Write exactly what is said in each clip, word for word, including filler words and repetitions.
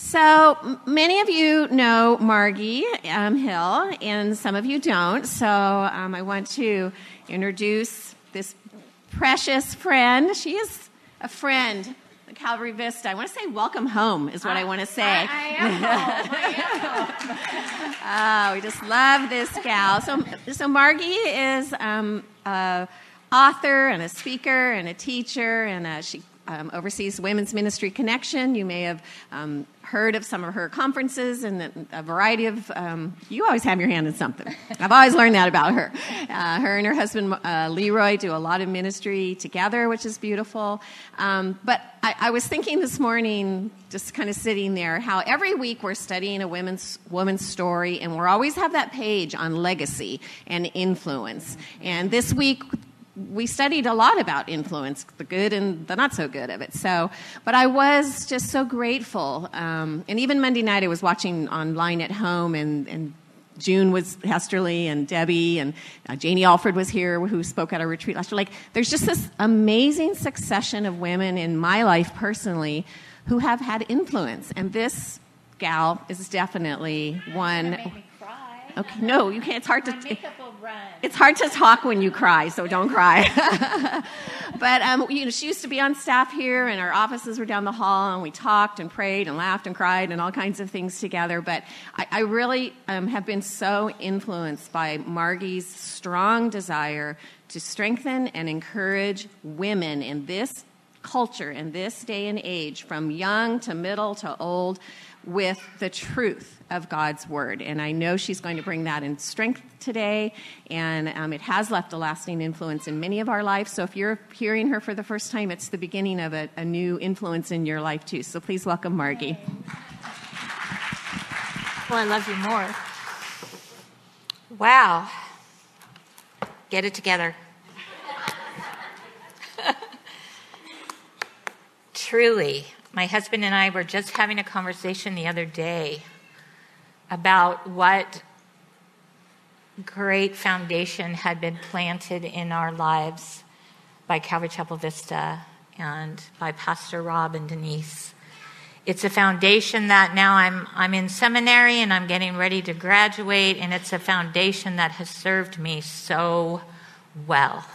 So many of you know Margie um, Hill, and some of you don't, so um, I want to introduce this precious friend. She is a friend of Calvary Vista. I want to say welcome home is what I, I want to say. I, I am home. I am. Oh, we just love this gal. So, so Margie is um, an author and a speaker and a teacher, and a, she Um, oversees Women's Ministry Connection. You may have um, heard of some of her conferences and a variety of, um, you always have your hand in something. I've always learned that about her. Uh, her and her husband, uh, Leroy, do a lot of ministry together, which is beautiful. Um, but I, I was thinking this morning, just kind of sitting there, how every week we're studying a women's woman's story, and we'll always have that page on legacy and influence. And this week, we studied a lot about influence, the good and the not so good of it. So, but I was just so grateful. Um, and even Monday night, I was watching online at home, and, and June was Hesterly and Debbie, and uh, Janie Alford was here, who spoke at our retreat last year. Like, there's just this amazing succession of women in my life personally who have had influence, and this gal is definitely one. That made me cry. Okay, no, you can't. It's hard to. It's hard to talk when you cry, so don't cry. But um, you know, she used to be on staff here, and our offices were down the hall, and we talked and prayed and laughed and cried and all kinds of things together. But I, I really um, have been so influenced by Margie's strong desire to strengthen and encourage women in this culture, in this day and age, from young to middle to old, with the truth of God's word. And I know she's going to bring that in strength today, and um, it has left a lasting influence in many of our lives. So if you're hearing her for the first time, it's the beginning of a, a new influence in your life too. So please welcome Margie. Well, I love you more. Wow. Get it together. Truly. My husband and I were just having a conversation the other day about what great foundation had been planted in our lives by Calvary Chapel Vista and by Pastor Rob and Denise. It's a foundation that now I'm I'm in seminary and I'm getting ready to graduate, and it's a foundation that has served me so well.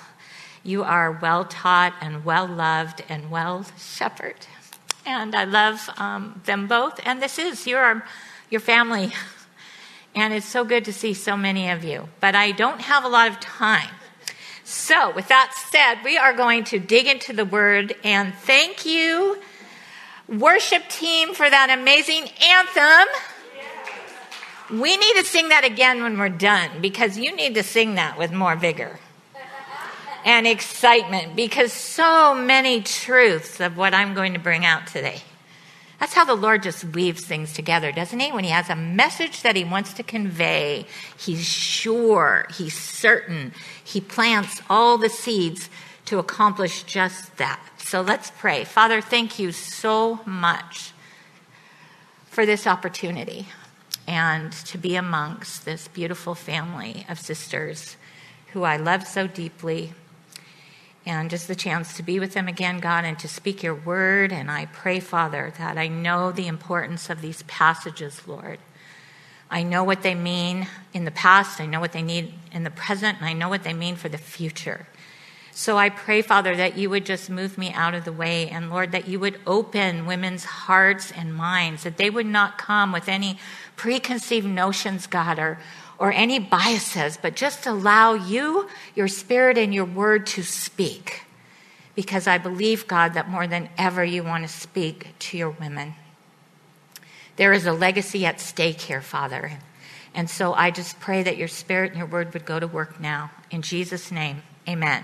You are well taught and well loved and well shepherded. And I love um, them both. And this is your, your family. And it's so good to see so many of you. But I don't have a lot of time. So with that said, we are going to dig into the word. And thank you, worship team, for that amazing anthem. We need to sing that again when we're done, because you need to sing that with more vigor and excitement, because so many truths of what I'm going to bring out today. That's how the Lord just weaves things together, doesn't he? When he has a message that he wants to convey, he's sure, he's certain. He plants all the seeds to accomplish just that. So let's pray. Father, thank you so much for this opportunity and to be amongst this beautiful family of sisters who I love so deeply. And just the chance to be with them again, God, and to speak your word. And I pray, Father, that I know the importance of these passages, Lord. I know what they mean in the past. I know what they need in the present. And I know what they mean for the future. So I pray, Father, that you would just move me out of the way. And, Lord, that you would open women's hearts and minds, that they would not come with any preconceived notions, God, or or any biases, but just allow you, your spirit, and your word to speak. Because I believe, God, that more than ever you want to speak to your women. There is a legacy at stake here, Father. And so I just pray that your spirit and your word would go to work now. In Jesus' name, amen.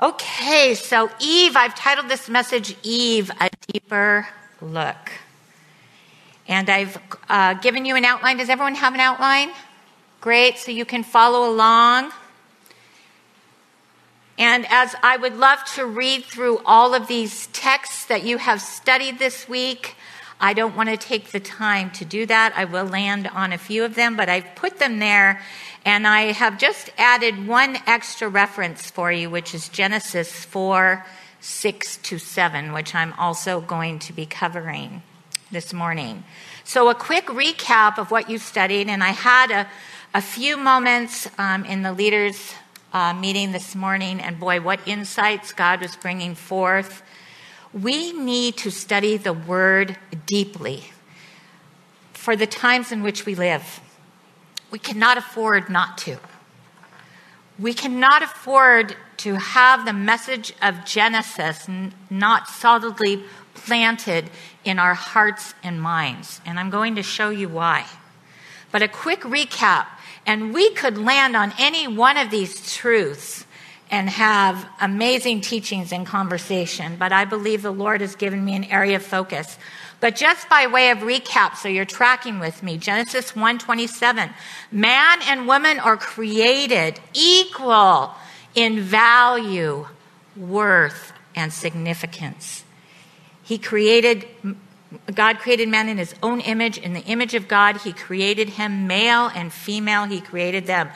Okay, so Eve, I've titled this message, Eve, A Deeper Look. And I've uh, given you an outline. Does everyone have an outline? Great, so you can follow along. And as I would love to read through all of these texts that you have studied this week, I don't want to take the time to do that. I will land on a few of them, but I've put them there. And I have just added one extra reference for you, which is Genesis four, six to seven, which I'm also going to be covering. this morning. So a quick recap of what you've studied, and I had a, a few moments um, in the leaders' uh, meeting this morning, and boy, what insights God was bringing forth. We need to study the Word deeply for the times in which we live. We cannot afford not to. We cannot afford to have the message of Genesis not solidly planted in our hearts and minds. And I'm going to show you why. But a quick recap, and we could land on any one of these truths and have amazing teachings and conversation, but I believe the Lord has given me an area of focus. But just by way of recap, so you're tracking with me, Genesis one twenty-seven, man and woman are created equal in value, worth, and significance. He created, God created man in his own image. In the image of God, he created him, male and female, he created them.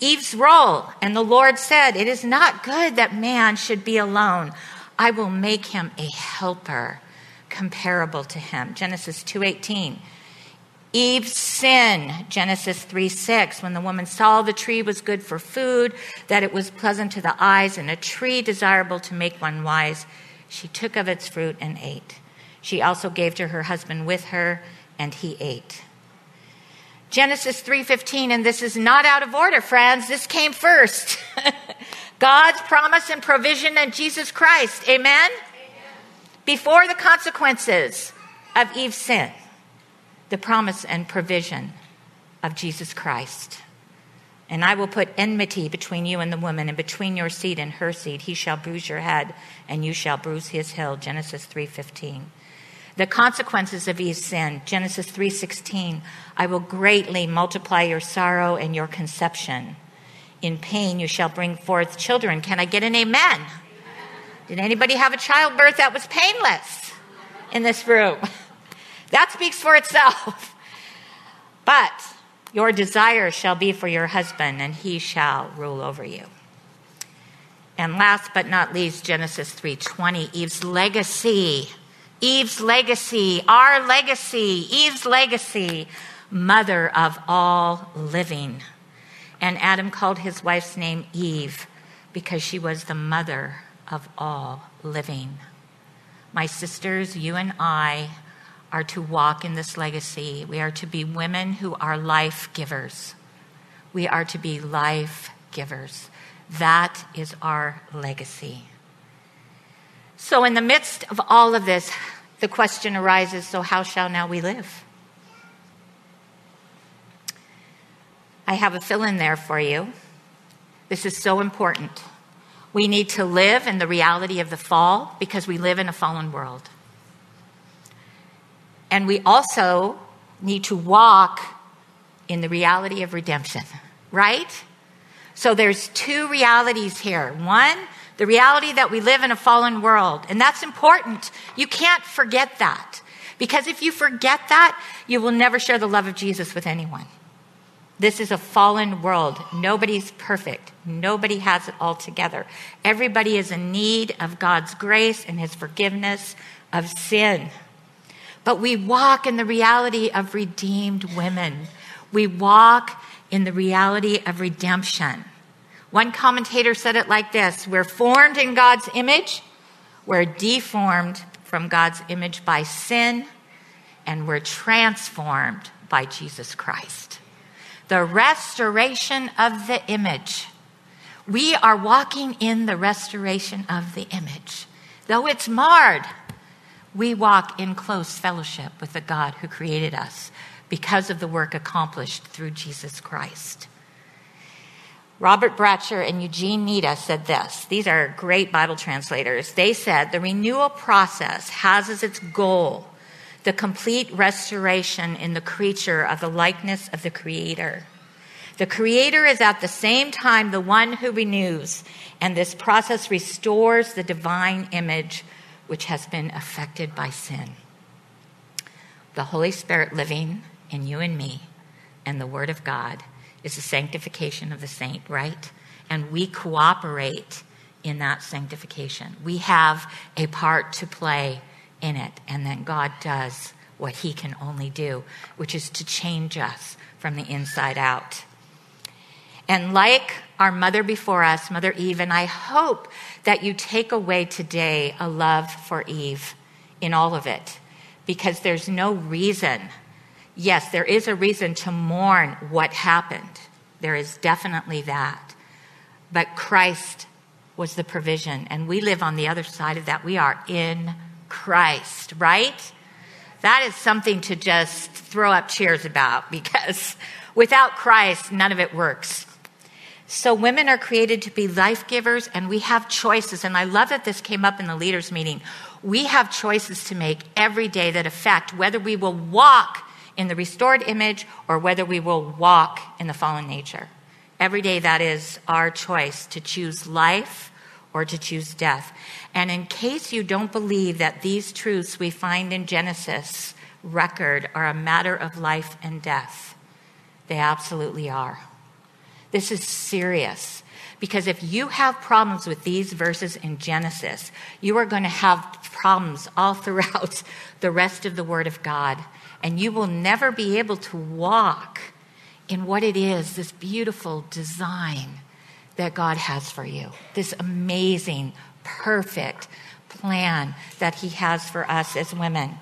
Eve's role, and the Lord said, it is not good that man should be alone. I will make him a helper comparable to him. Genesis two eighteen. Eve's sin, Genesis three six. When the woman saw the tree was good for food, that it was pleasant to the eyes, and a tree desirable to make one wise, she took of its fruit and ate. She also gave to her husband with her, and he ate. Genesis three fifteen, and this is not out of order, friends. This came first. God's promise and provision in Jesus Christ. Amen? Amen? Before the consequences of Eve's sin, the promise and provision of Jesus Christ. And I will put enmity between you and the woman, and between your seed and her seed. He shall bruise your head, and you shall bruise his heel. Genesis three fifteen. The consequences of Eve's sin, Genesis three sixteen, I will greatly multiply your sorrow and your conception. In pain you shall bring forth children. Can I get an amen? Amen. Did anybody have a childbirth that was painless in this room? That speaks for itself. But your desire shall be for your husband, and he shall rule over you. And last but not least, Genesis three twenty, Eve's legacy. Eve's legacy, our legacy, Eve's legacy, mother of all living. And Adam called his wife's name Eve because she was the mother of all living. My sisters, you and I are to walk in this legacy. We are to be women who are life givers. We are to be life givers. That is our legacy. So in the midst of all of this, the question arises, so how shall now we live? I have a fill-in there for you. This is so important. We need to live in the reality of the fall because we live in a fallen world. And we also need to walk in the reality of redemption, right? So there's two realities here. One, the reality that we live in a fallen world. And that's important. You can't forget that. Because if you forget that, you will never share the love of Jesus with anyone. This is a fallen world. Nobody's perfect. Nobody has it all together. Everybody is in need of God's grace and his forgiveness of sin. But we walk in the reality of redeemed women. We walk in the reality of redemption. One commentator said it like this: we're formed in God's image, we're deformed from God's image by sin, and we're transformed by Jesus Christ. The restoration of the image. We are walking in the restoration of the image. Though it's marred, we walk in close fellowship with the God who created us because of the work accomplished through Jesus Christ. Robert Bratcher and Eugene Nida said this. These are great Bible translators. They said the renewal process has as its goal the complete restoration in the creature of the likeness of the Creator. The Creator is at the same time the one who renews, and this process restores the divine image which has been affected by sin. The Holy Spirit living in you and me and the Word of God is the sanctification of the saint, right? And we cooperate in that sanctification. We have a part to play in it, and then God does what he can only do, which is to change us from the inside out. And like our mother before us, Mother Eve, and I hope that you take away today a love for Eve in all of it, because there's no reason. Yes, there is a reason to mourn what happened. There is definitely that. But Christ was the provision, and we live on the other side of that. We are in Christ, right? That is something to just throw up cheers about, because without Christ, none of it works. So women are created to be life givers, and we have choices. And I love that this came up in the leaders' meeting. We have choices to make every day that affect whether we will walk in the restored image or whether we will walk in the fallen nature. Every day that is our choice, to choose life or to choose death. And in case you don't believe that these truths we find in Genesis record are a matter of life and death, they absolutely are. This is serious, because if you have problems with these verses in Genesis, you are going to have problems all throughout the rest of the Word of God, and you will never be able to walk in what it is, this beautiful design that God has for you, this amazing, perfect plan that he has for us as women.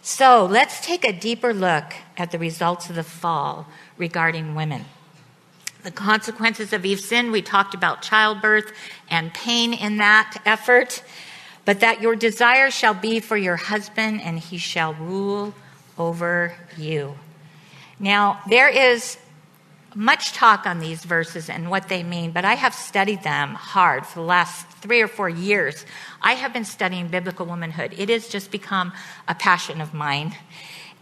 So let's take a deeper look at the results of the fall regarding women. The consequences of Eve's sin, we talked about childbirth and pain in that effort, but that your desire shall be for your husband and he shall rule over you. Now, there is much talk on these verses and what they mean, but I have studied them hard for the last three or four years. I have been studying biblical womanhood. It has just become a passion of mine.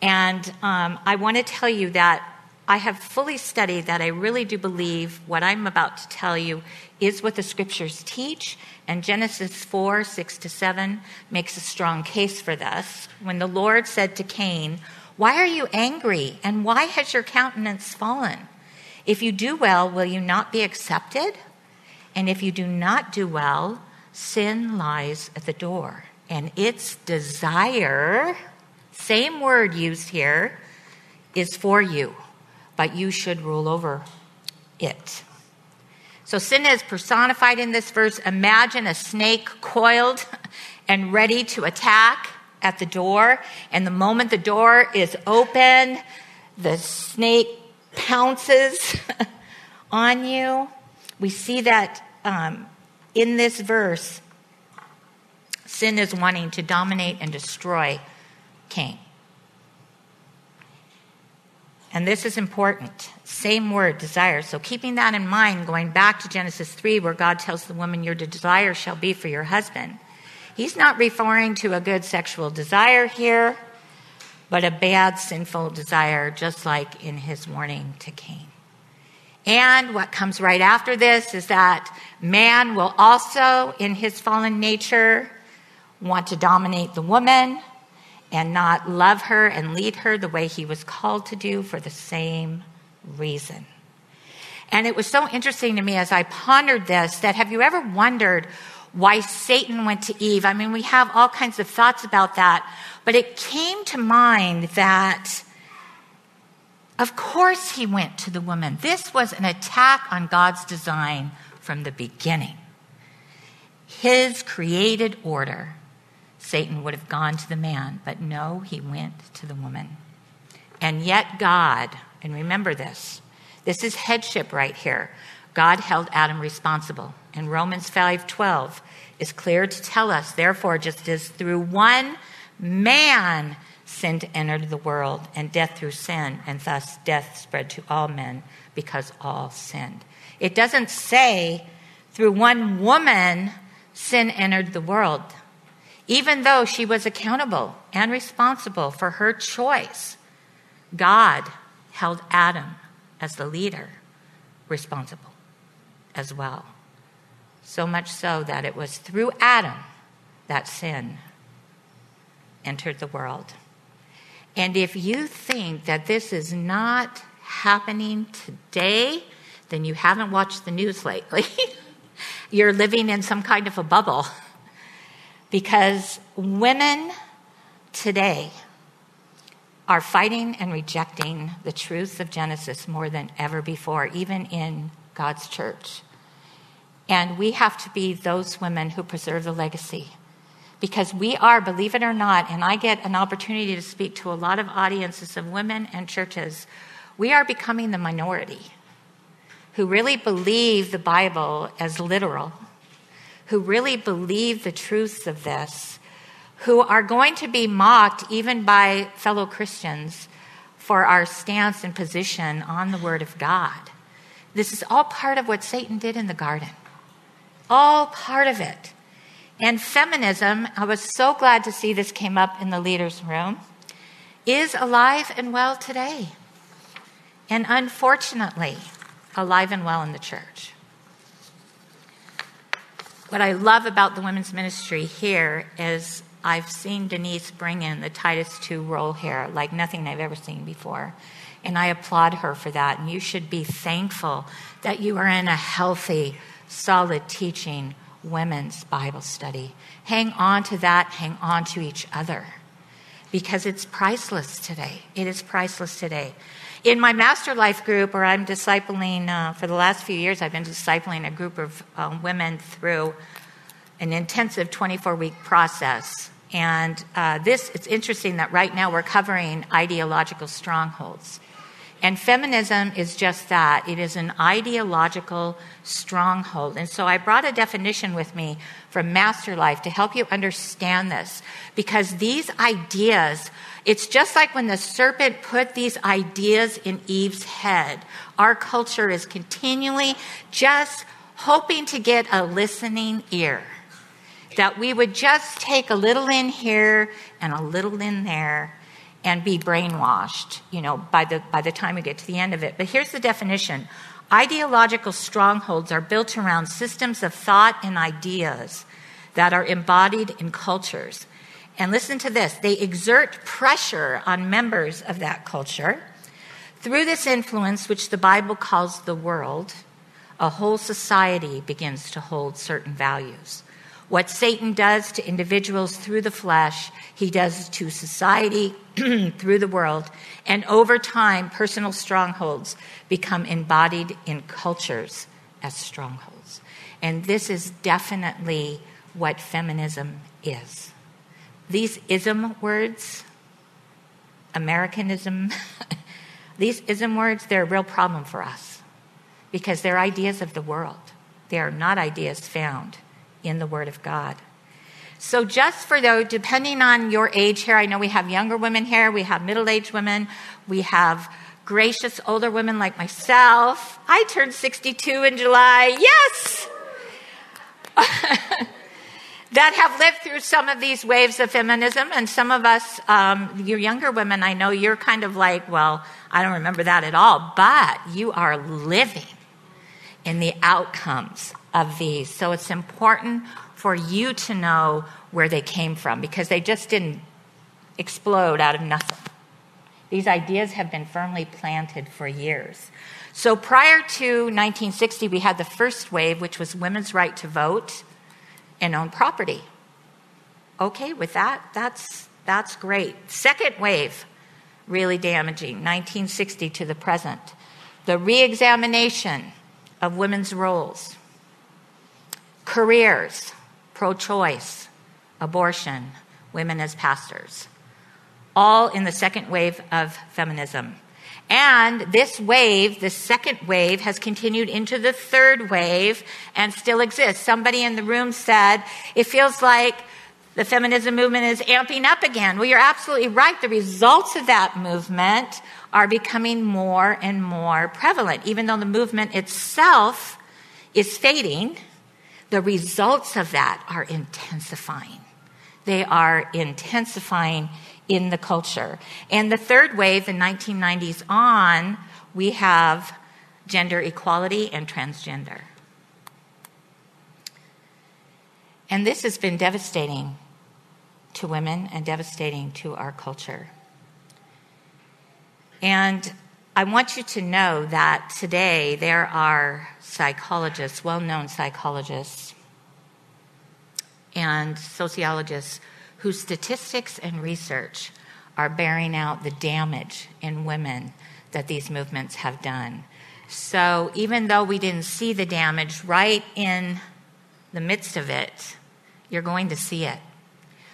And um, I want to tell you that I have fully studied that. I really do believe what I'm about to tell you is what the scriptures teach, and Genesis four, six to seven makes a strong case for this. When the Lord said to Cain, "Why are you angry, and why has your countenance fallen? If you do well, will you not be accepted? And if you do not do well, sin lies at the door, and its desire," same word used here, "is for you, but you should rule over it." So sin is personified in this verse. Imagine a snake coiled and ready to attack at the door, and the moment the door is open, the snake pounces on you. We see that um, in this verse, sin is wanting to dominate and destroy Cain. And this is important. Same word, desire. So keeping that in mind, going back to Genesis three, where God tells the woman, "Your desire shall be for your husband." He's not referring to a good sexual desire here, but a bad sinful desire, just like in his warning to Cain. And what comes right after this is that man will also, in his fallen nature, want to dominate the woman and not love her and lead her the way he was called to do for the same reason. And it was so interesting to me as I pondered this that have you ever wondered why Satan went to Eve? I mean, we have all kinds of thoughts about that, but it came to mind that, of course, he went to the woman. This was an attack on God's design from the beginning. His created order, Satan would have gone to the man, but no, he went to the woman. And yet God, and remember this, this is headship right here. God held Adam responsible. And Romans five twelve is clear to tell us, "Therefore, just as through one man sin entered the world, and death through sin, and thus death spread to all men because all sinned." It doesn't say through one woman sin entered the world, even though she was accountable and responsible for her choice. God held Adam as the leader responsible as well. So much so that it was through Adam that sin entered the world. And if you think that this is not happening today, then you haven't watched the news lately. You're living in some kind of a bubble. Because women today are fighting and rejecting the truths of Genesis more than ever before, even in God's church. And we have to be those women who preserve the legacy, because we are, believe it or not, and I get an opportunity to speak to a lot of audiences of women and churches, we are becoming the minority who really believe the Bible as literal, who really believe the truths of this, who are going to be mocked even by fellow Christians for our stance and position on the Word of God. This is all part of what Satan did in the garden. All part of it. And feminism, I was so glad to see this came up in the leaders' room, is alive and well today. And unfortunately, alive and well in the church. What I love about the women's ministry here is I've seen Denise bring in the Titus two role here like nothing I've ever seen before. And I applaud her for that. And you should be thankful that you are in a healthy, solid teaching women's Bible study. Hang on to that. Hang on to each other. Because it's priceless today. It is priceless today. In my Master Life group, where I'm discipling, uh, for the last few years, I've been discipling a group of uh, women through an intensive twenty-four week process. And uh, this, it's interesting that right now we're covering ideological strongholds. And feminism is just that. It is an ideological stronghold. And so I brought a definition with me from Master Life to help you understand this. Because these ideas, it's just like when the serpent put these ideas in Eve's head. Our culture is continually just hoping to get a listening ear. That we would just take a little in here and a little in there and be brainwashed, you know, by the by the time we get to the end of it. But here's the definition. Ideological strongholds are built around systems of thought and ideas that are embodied in cultures. And listen to this. They exert pressure on members of that culture. Through this influence, which the Bible calls the world, a whole society begins to hold certain values. What Satan does to individuals through the flesh, he does to society through the world. And over time, personal strongholds become embodied in cultures as strongholds. And this is definitely what feminism is. These ism words, Americanism, these ism words, they're a real problem for us because they're ideas of the world. They are not ideas found in the Word of God. So just for though, depending on your age here, I know we have younger women here, we have middle-aged women, we have gracious older women like myself. I turned sixty-two in July. Yes! That have lived through some of these waves of feminism, and some of us, um, your younger women, I know you're kind of like, well, I don't remember that at all, but you are living in the outcomes of these. So it's important for you to know where they came from, because they just didn't explode out of nothing. These ideas have been firmly planted for years. So prior to nineteen sixty, we had the first wave, which was women's right to vote and own property. Okay, with that, that's, that's great. Second wave, really damaging, nineteen sixty to the present. The re-examination of women's roles, careers, pro-choice, abortion, women as pastors, all in the second wave of feminism. And this wave, the second wave, has continued into the third wave and still exists. Somebody in the room said, it feels like the feminism movement is amping up again. Well, you're absolutely right. The results of that movement are becoming more and more prevalent. Even though the movement itself is fading, the results of that are intensifying. They are intensifying in the culture. And the third wave, the nineteen nineties on, we have gender equality and transgender. And this has been devastating to women and devastating to our culture. And I want you to know that today there are psychologists, well-known psychologists and sociologists, whose statistics and research are bearing out the damage in women that these movements have done. So even though we didn't see the damage right in the midst of it, you're going to see it,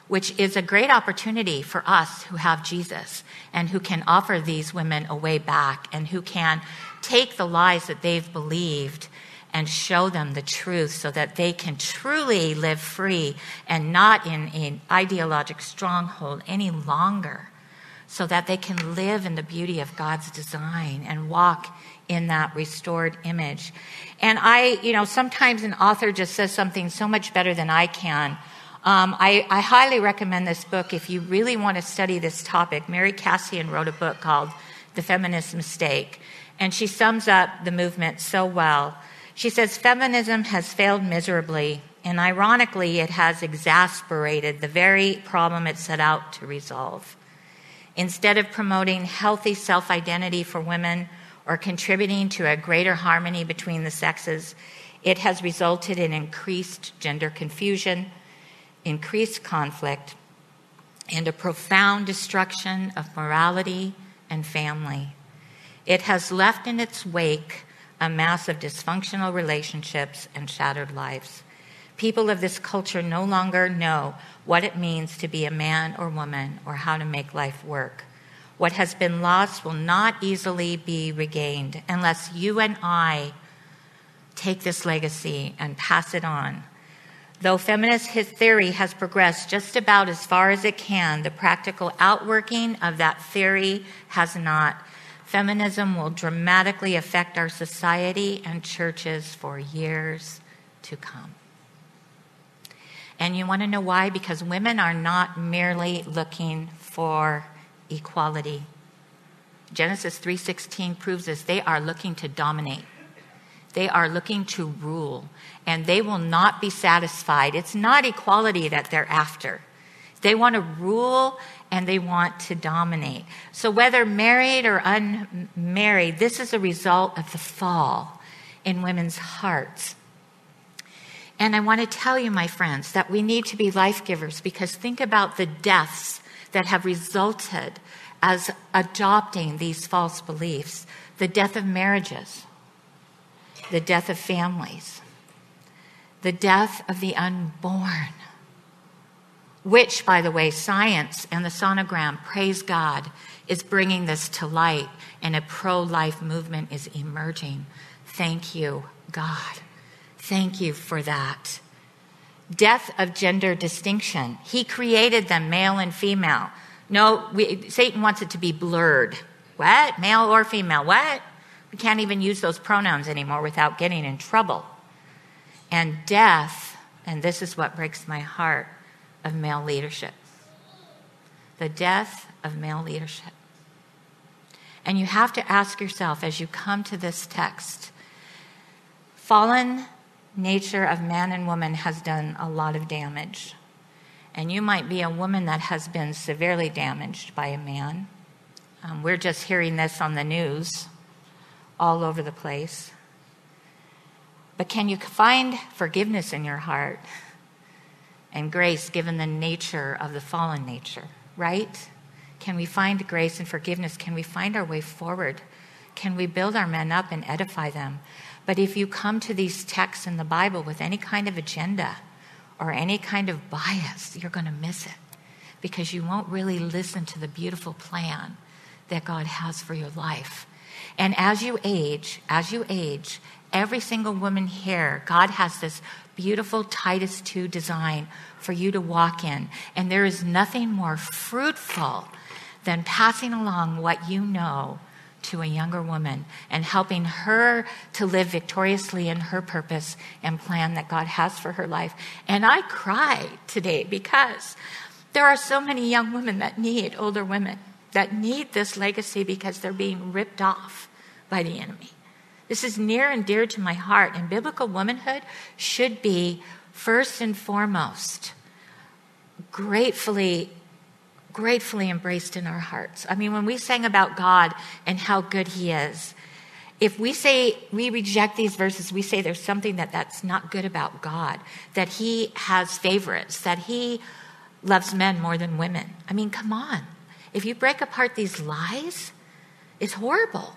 which is a great opportunity for us who have Jesus and who can offer these women a way back and who can take the lies that they've believed and show them the truth so that they can truly live free and not in an ideologic stronghold any longer, so that they can live in the beauty of God's design and walk in that restored image. And I, you know, sometimes an author just says something so much better than I can. Um, I, I highly recommend this book if you really want to study this topic. Mary Cassian wrote a book called The Feminist Mistake, and she sums up the movement so well. She says, feminism has failed miserably, and ironically, it has exasperated the very problem it set out to resolve. Instead of promoting healthy self-identity for women or contributing to a greater harmony between the sexes, it has resulted in increased gender confusion, increased conflict, and a profound destruction of morality and family. It has left in its wake a mass of dysfunctional relationships and shattered lives. People of this culture no longer know what it means to be a man or woman or how to make life work. What has been lost will not easily be regained unless you and I take this legacy and pass it on. Though feminist theory has progressed just about as far as it can, the practical outworking of that theory has not. Feminism will dramatically affect our society and churches for years to come. And you want to know why? Because women are not merely looking for equality. Genesis three sixteen proves this. They are looking to dominate. They are looking to rule. And they will not be satisfied. It's not equality that they're after. They want to rule and they want to dominate. So whether married or unmarried, this is a result of the fall in women's hearts. And I want to tell you, my friends, that we need to be life givers, because think about the deaths that have resulted as adopting these false beliefs. The death of marriages, the death of families, the death of the unborn, which, by the way, science and the sonogram, praise God, is bringing this to light, and a pro-life movement is emerging. Thank you, God. Thank you for that. Death of gender distinction. He created them male and female. No, we, Satan wants it to be blurred. What? Male or female? What? We can't even use those pronouns anymore without getting in trouble. And death, and this is what breaks my heart, of male leadership. The death of male leadership. And you have to ask yourself as you come to this text, fallen nature of man and woman has done a lot of damage. And you might be a woman that has been severely damaged by a man. Um, we're just hearing this on the news all over the place. But can you find forgiveness in your heart and grace given the nature of the fallen nature, right? Can we find grace and forgiveness? Can we find our way forward? Can we build our men up and edify them? But if you come to these texts in the Bible with any kind of agenda or any kind of bias, you're going to miss it, because you won't really listen to the beautiful plan that God has for your life. And as you age, as you age, every single woman here, God has this beautiful Titus two design for you to walk in. And there is nothing more fruitful than passing along what you know to a younger woman and helping her to live victoriously in her purpose and plan that God has for her life. And I cry today because there are so many young women that need older women, that need this legacy, because they're being ripped off by the enemy. This is near and dear to my heart, and biblical womanhood should be first and foremost gratefully gratefully embraced in our hearts. I mean, when we sang about God and how good he is, if we say we reject these verses, we say there's something that that's not good about God, that he has favorites, that he loves men more than women. I mean, come on. If you break apart these lies, it's horrible.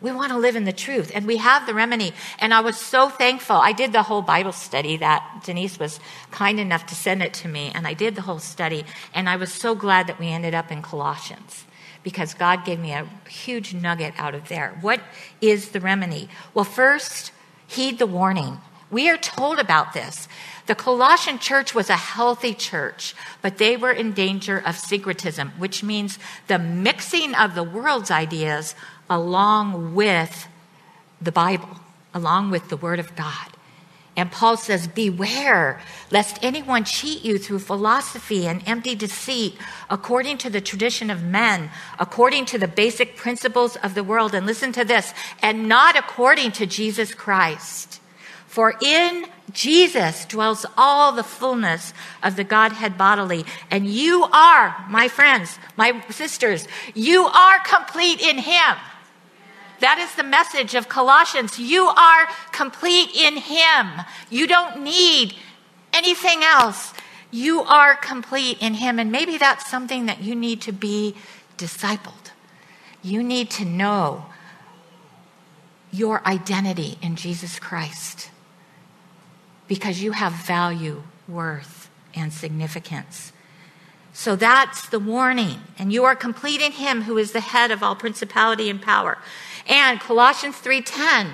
We want to live in the truth, and we have the remedy. And I was so thankful. I did the whole Bible study that Denise was kind enough to send it to me, and I did the whole study, and I was so glad that we ended up in Colossians, because God gave me a huge nugget out of there. What is the remedy? Well, first, heed the warning. We are told about this. The Colossian church was a healthy church, but they were in danger of syncretism, which means the mixing of the world's ideas along with the Bible, along with the Word of God. And Paul says, beware, lest anyone cheat you through philosophy and empty deceit, according to the tradition of men, according to the basic principles of the world. And listen to this, and not according to Jesus Christ. For in Jesus dwells all the fullness of the Godhead bodily. And you are, my friends, my sisters, you are complete in him. That is the message of Colossians. You are complete in him. You don't need anything else. You are complete in him. And maybe that's something that you need to be discipled. You need to know your identity in Jesus Christ, because you have value, worth, and significance. So that's the warning. And you are complete in him who is the head of all principality and power. And Colossians three ten,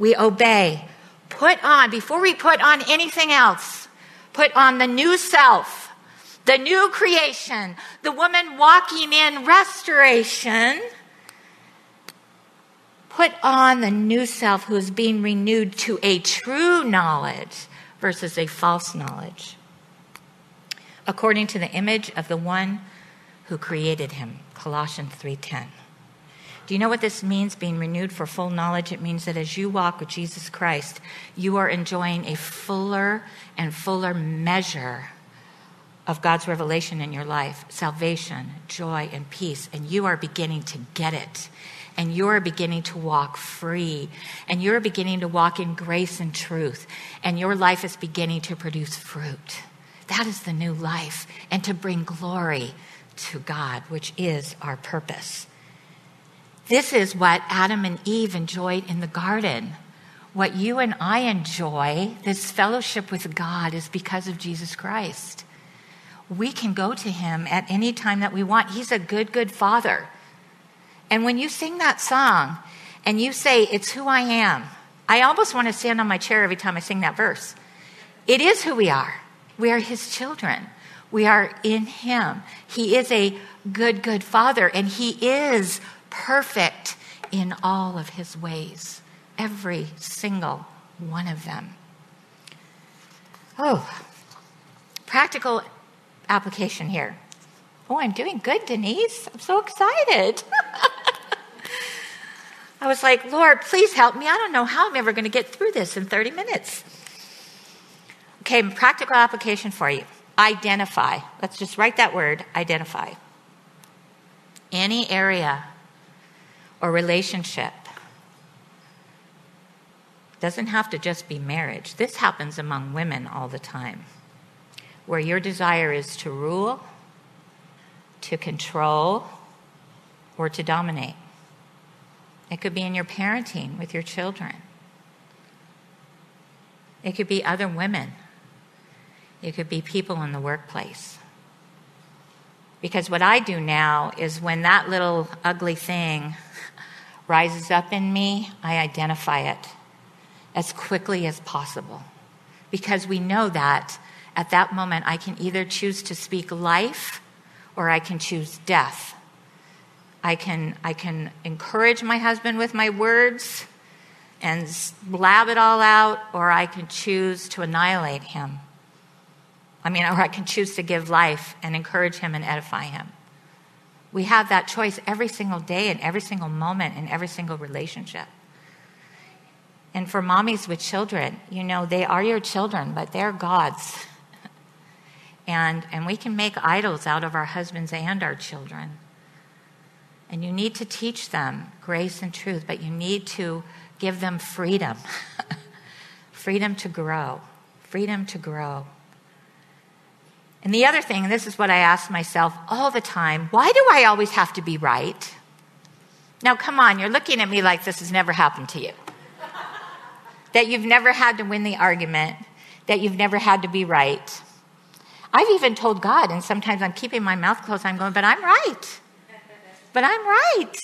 we obey. Put on, before we put on anything else, put on the new self, the new creation, the woman walking in restoration. Put on the new self who is being renewed to a true knowledge versus a false knowledge, according to the image of the one who created him, Colossians three ten. Do you know what this means, being renewed for full knowledge? It means that as you walk with Jesus Christ, you are enjoying a fuller and fuller measure of God's revelation in your life, salvation, joy, and peace, and you are beginning to get it. And you're beginning to walk free. And you're beginning to walk in grace and truth. And your life is beginning to produce fruit. That is the new life. And to bring glory to God, which is our purpose. This is what Adam and Eve enjoyed in the garden. What you and I enjoy, this fellowship with God, is because of Jesus Christ. We can go to him at any time that we want. He's a good, good father. And when you sing that song and you say, it's who I am, I almost want to stand on my chair every time I sing that verse. It is who we are. We are his children. We are in him. He is a good, good father, and he is perfect in all of his ways, every single one of them. Oh, practical application here. Oh, I'm doing good, Denise. I'm so excited. I was like, Lord, please help me. I don't know how I'm ever going to get through this in thirty minutes. Okay, practical application for you. Identify. Let's just write that word, identify. Any area or relationship. Doesn't have to just be marriage. This happens among women all the time, where your desire is to rule, to control, or to dominate. It could be in your parenting with your children. It could be other women. It could be people in the workplace. Because what I do now is when that little ugly thing rises up in me, I identify it as quickly as possible. Because we know that at that moment I can either choose to speak life or I can choose death. I can I can encourage my husband with my words and blab it all out, or I can choose to annihilate him. I mean, or I can choose to give life and encourage him and edify him. We have that choice every single day and every single moment in every single relationship. And for mommies with children, you know, they are your children, but they're God's. And, and we can make idols out of our husbands and our children. And you need to teach them grace and truth, but you need to give them freedom. Freedom to grow. Freedom to grow. And the other thing, and this is what I ask myself all the time, why do I always have to be right? Now, come on, you're looking at me like this has never happened to you. That you've never had to win the argument, that you've never had to be right. I've even told God, and sometimes I'm keeping my mouth closed, I'm going, but I'm right. But I'm right.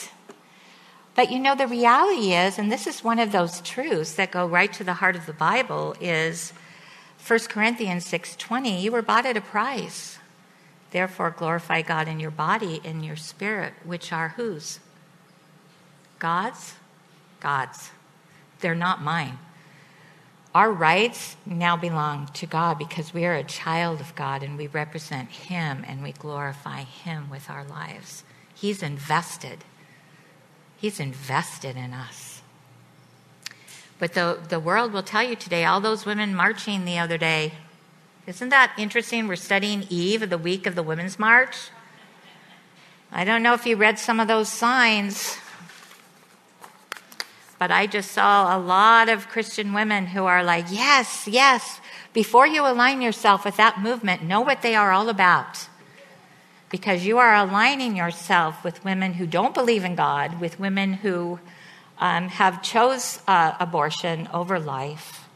But you know, the reality is, and this is one of those truths that go right to the heart of the Bible, is First Corinthians six twenty, you were bought at a price. Therefore glorify God in your body and your spirit, which are whose? God's? God's. They're not mine. Our rights now belong to God because we are a child of God and we represent him and we glorify him with our lives. He's invested. He's invested in us. But the, the world will tell you today, all those women marching the other day, isn't that interesting? We're studying Eve, the week of the Women's March. I don't know if you read some of those signs, but I just saw a lot of Christian women who are like, yes, yes, before you align yourself with that movement, know what they are all about. Because you are aligning yourself with women who don't believe in God, with women who um, have chose uh, abortion over life,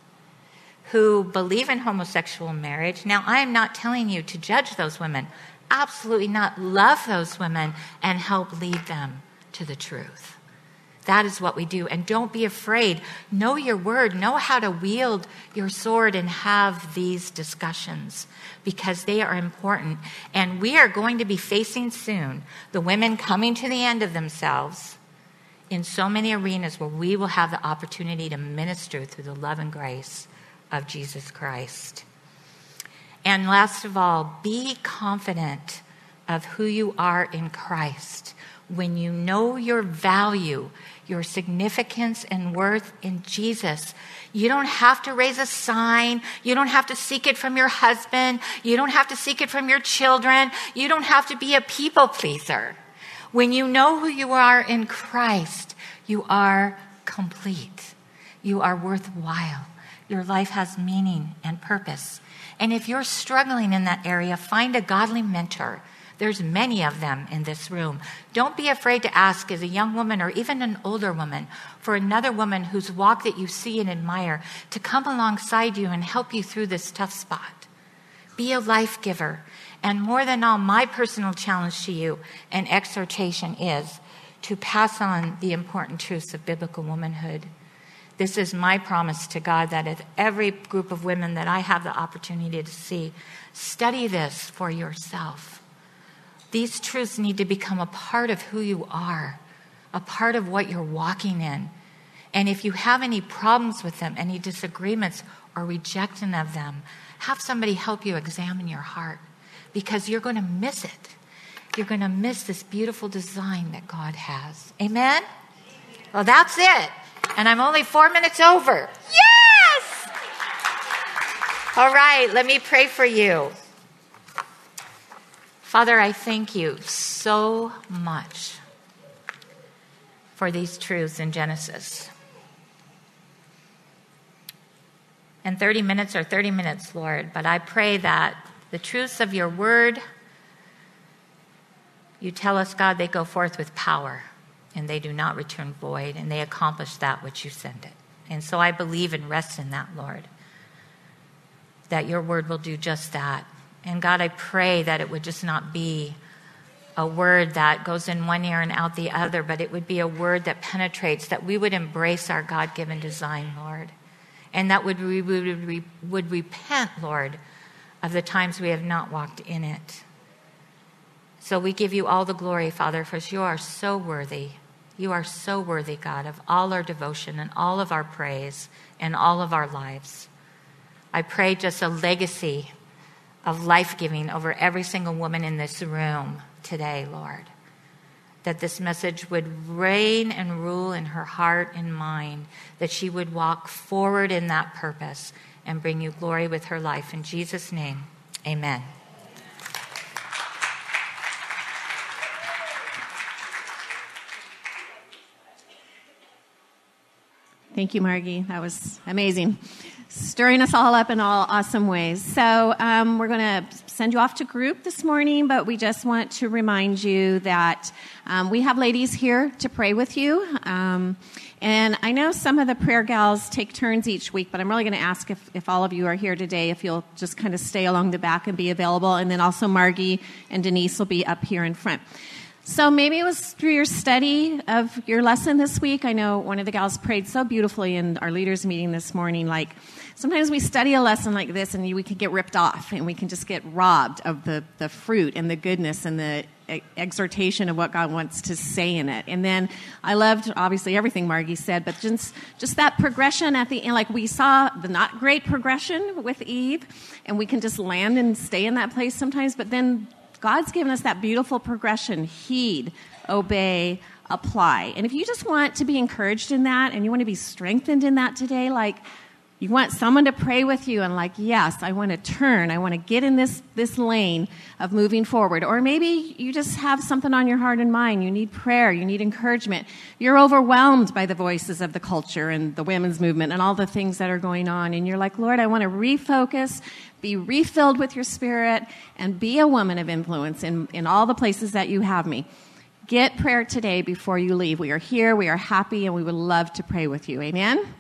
who believe in homosexual marriage. Now, I am not telling you to judge those women. Absolutely not. Love those women and help lead them to the truth. That is what we do. And don't be afraid. Know your word. Know how to wield your sword and have these discussions because they are important. And we are going to be facing soon the women coming to the end of themselves in so many arenas where we will have the opportunity to minister through the love and grace of Jesus Christ. And last of all, be confident of who you are in Christ. When you know your value, your significance and worth in Jesus, you don't have to raise a sign. You don't have to seek it from your husband. You don't have to seek it from your children. You don't have to be a people pleaser. When you know who you are in Christ, you are complete. You are worthwhile. Your life has meaning and purpose. And if you're struggling in that area, find a godly mentor. There's many of them in this room. Don't be afraid to ask as a young woman or even an older woman for another woman whose walk that you see and admire to come alongside you and help you through this tough spot. Be a life giver. And more than all, my personal challenge to you and exhortation is to pass on the important truths of biblical womanhood. This is my promise to God that if every group of women that I have the opportunity to see, study this for yourself. These truths need to become a part of who you are, a part of what you're walking in. And if you have any problems with them, any disagreements or rejection of them, have somebody help you examine your heart because you're going to miss it. You're going to miss this beautiful design that God has. Amen? Well, that's it. And I'm only four minutes over. Yes! All right, let me pray for you. Father, I thank you so much for these truths in Genesis. And thirty minutes are thirty minutes, Lord, but I pray that the truths of your word, you tell us, God, they go forth with power and they do not return void and they accomplish that which you send it. And so I believe and rest in that, Lord, that your word will do just that. And God, I pray that it would just not be a word that goes in one ear and out the other, but it would be a word that penetrates, that we would embrace our God-given design, Lord. And that would we would, would repent, Lord, of the times we have not walked in it. So we give you all the glory, Father, for you are so worthy. You are so worthy, God, of all our devotion and all of our praise and all of our lives. I pray just a legacy of life-giving over every single woman in this room today, Lord. That this message would reign and rule in her heart and mind. That she would walk forward in that purpose and bring you glory with her life. In Jesus' name, amen. Thank you, Margie. That was amazing. Stirring us all up in all awesome ways. So um, we're going to send you off to group this morning, but we just want to remind you that um, we have ladies here to pray with you. Um, and I know some of the prayer gals take turns each week, but I'm really going to ask if, if all of you are here today, if you'll just kind of stay along the back and be available. And then also Margie and Denise will be up here in front. So maybe it was through your study of your lesson this week. I know one of the gals prayed so beautifully in our leaders meeting this morning. Like, sometimes we study a lesson like this and we can get ripped off and we can just get robbed of the, the fruit and the goodness and the exhortation of what God wants to say in it. And then I loved, obviously, everything Margie said, but just, just that progression at the end. Like, we saw the not great progression with Eve, and we can just land and stay in that place sometimes, but then God's given us that beautiful progression: heed, obey, apply. And if you just want to be encouraged in that and you want to be strengthened in that today, like, you want someone to pray with you and like, yes, I want to turn. I want to get in this, this lane of moving forward. Or maybe you just have something on your heart and mind. You need prayer. You need encouragement. You're overwhelmed by the voices of the culture and the women's movement and all the things that are going on. And you're like, Lord, I want to refocus, be refilled with your spirit, and be a woman of influence in, in all the places that you have me. Get prayer today before you leave. We are here. We are happy. And we would love to pray with you. Amen.